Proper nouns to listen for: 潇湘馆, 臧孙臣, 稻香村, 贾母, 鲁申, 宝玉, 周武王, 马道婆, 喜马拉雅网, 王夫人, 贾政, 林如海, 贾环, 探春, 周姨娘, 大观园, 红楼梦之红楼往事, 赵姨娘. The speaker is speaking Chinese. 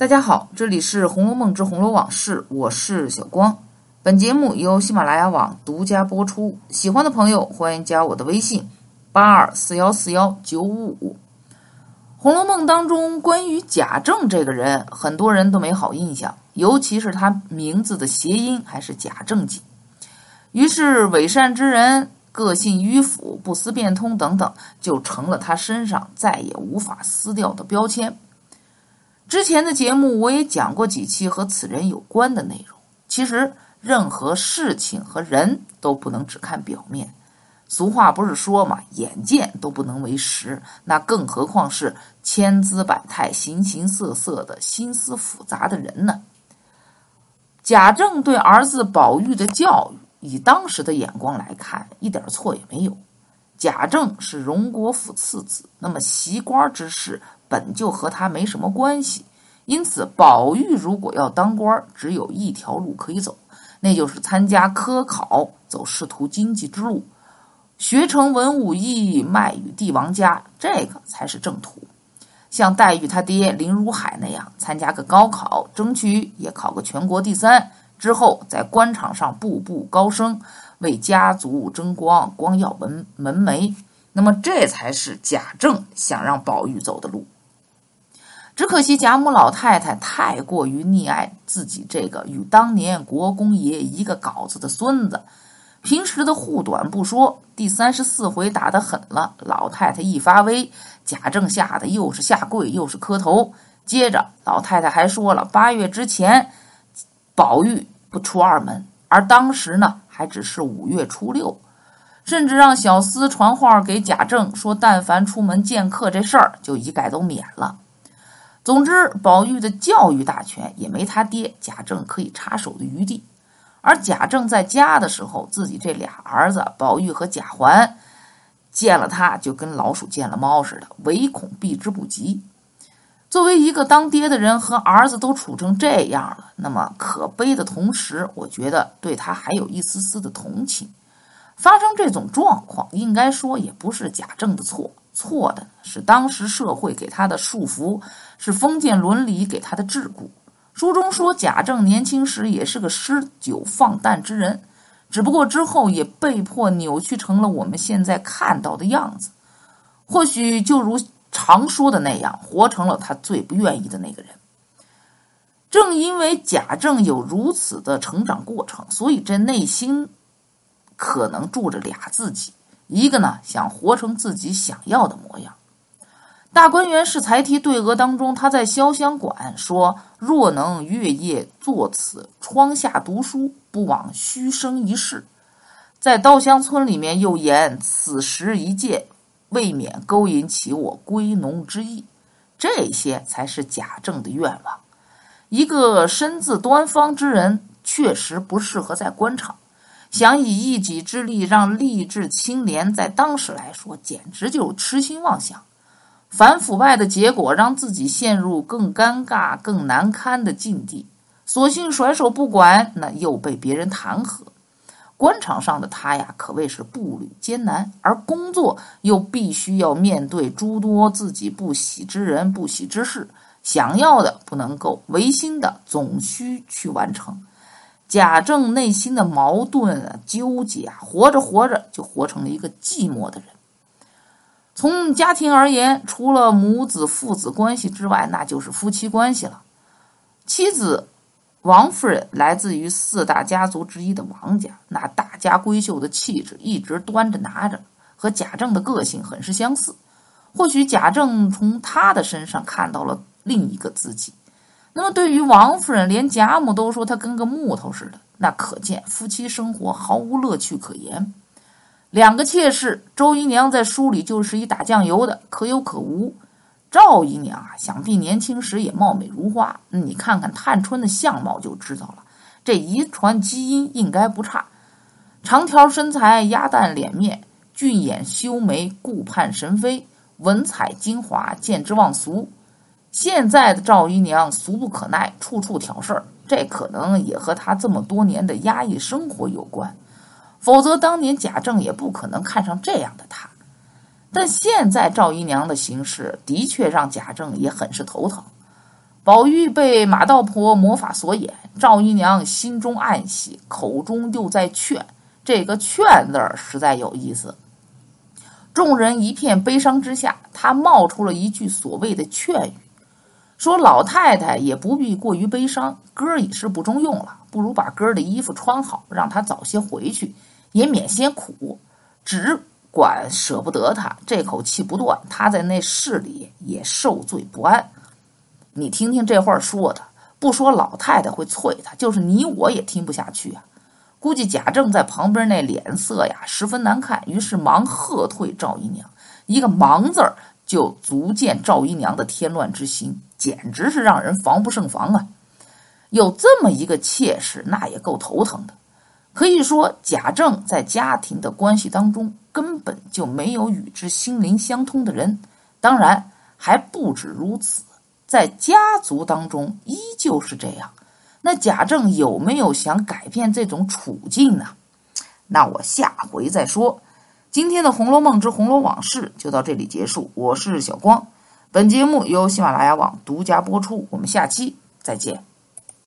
大家好，这里是《红楼梦之红楼往事》，我是小光。本节目由喜马拉雅网独家播出，喜欢的朋友欢迎加我的微信8241419555。红楼梦当中关于贾政这个人，很多人都没好印象，尤其是他名字的谐音还是贾正己。于是伪善之人、个性迂腐、不思变通等等，就成了他身上再也无法撕掉的标签。之前的节目我也讲过几期和此人有关的内容。其实任何事情和人都不能只看表面，俗话不是说嘛，眼见都不能为实，那更何况是千姿百态、形形色色的心思复杂的人呢？贾政对儿子宝玉的教育，以当时的眼光来看，一点错也没有。贾政是荣国府次子，那么袭官之事本就和他没什么关系，因此宝玉如果要当官，只有一条路可以走，那就是参加科考，走仕途经济之路，学成文武艺，卖与帝王家，这个才是正途。像黛玉他爹林如海那样，参加个高考，争取也考个全国第三，之后在官场上步步高升，为家族争光，光耀门楣。那么这才是贾政想让宝玉走的路。只可惜贾母老太太太过于溺爱自己这个与当年国公爷一个稿子的孙子，平时的护短不说，第34回打得狠了，老太太一发威，贾政吓得又是下跪又是磕头。接着老太太还说了，8月之前宝玉不出二门，而当时呢还只是5月初6，甚至让小厮传话给贾政说，但凡出门见客这事儿就一概都免了。总之宝玉的教育大权也没他爹贾政可以插手的余地。而贾政在家的时候，自己这俩儿子宝玉和贾环见了他就跟老鼠见了猫似的，唯恐避之不及。作为一个当爹的人，和儿子都处成这样了，那么可悲的同时，我觉得对他还有一丝丝的同情。发生这种状况，应该说也不是贾政的错，错的是当时社会给他的束缚，是封建伦理给他的桎梏。书中说，贾政年轻时也是个诗酒放诞之人，只不过之后也被迫扭曲成了我们现在看到的样子。或许就如常说的那样，活成了他最不愿意的那个人。正因为贾政有如此的成长过程，所以这内心可能住着俩自己，一个呢想活成自己想要的模样。大观园试才题对额当中，他在潇湘馆说，若能月夜坐此窗下读书，不枉虚生一世。在稻香村里面又言，此时一见，未免勾引起我归农之意。这些才是贾政的愿望。一个身自端方之人确实不适合在官场，想以一己之力让吏治清廉，在当时来说简直就是痴心妄想。反腐败的结果让自己陷入更尴尬更难堪的境地，索性甩手不管，那又被别人弹劾。官场上的他呀，可谓是步履艰难，而工作又必须要面对诸多自己不喜之人不喜之事，想要的不能够，违心的总需去完成。贾政内心的矛盾纠结活着活着就活成了一个寂寞的人。从家庭而言，除了母子父子关系之外，那就是夫妻关系了。妻子王夫人来自于4大家族之一的王家，那大家闺秀的气质一直端着拿着，和贾政的个性很是相似。或许贾政从他的身上看到了另一个自己。那么对于王夫人，连贾母都说她跟个木头似的，那可见夫妻生活毫无乐趣可言。两个妾室，周姨娘在书里就是一打酱油的，可有可无。赵姨娘啊，想必年轻时也貌美如花，你看看探春的相貌就知道了，这遗传基因应该不差。长条身材，鸭蛋脸面，俊眼修眉，顾盼神飞，文采精华，见之忘俗。现在的赵姨娘俗不可耐，处处挑事儿，这可能也和她这么多年的压抑生活有关，否则当年贾政也不可能看上这样的她。但现在赵姨娘的行事的确让贾政也很是头疼。宝玉被马道婆魔法所掩，赵姨娘心中暗喜，口中又在劝，这个劝字实在有意思。众人一片悲伤之下，他冒出了一句所谓的劝语，说老太太也不必过于悲伤，哥已是不中用了，不如把哥的衣服穿好，让他早些回去，也免些苦，只管舍不得他，这口气不断，他在那室里也受罪不安。你听听这话说的，不说老太太会啐他，就是你我也听不下去啊。估计贾政在旁边那脸色呀十分难看，于是忙喝退赵姨娘。一个忙字就足见赵姨娘的添乱之心，简直是让人防不胜防啊。有这么一个妾室，那也够头疼的。可以说贾政在家庭的关系当中根本就没有与之心灵相通的人，当然还不止如此，在家族当中依旧是这样。那贾政有没有想改变这种处境呢？那我下回再说。今天的《红楼梦之红楼往事》就到这里结束，我是小光，本节目由喜马拉雅网独家播出，我们下期再见。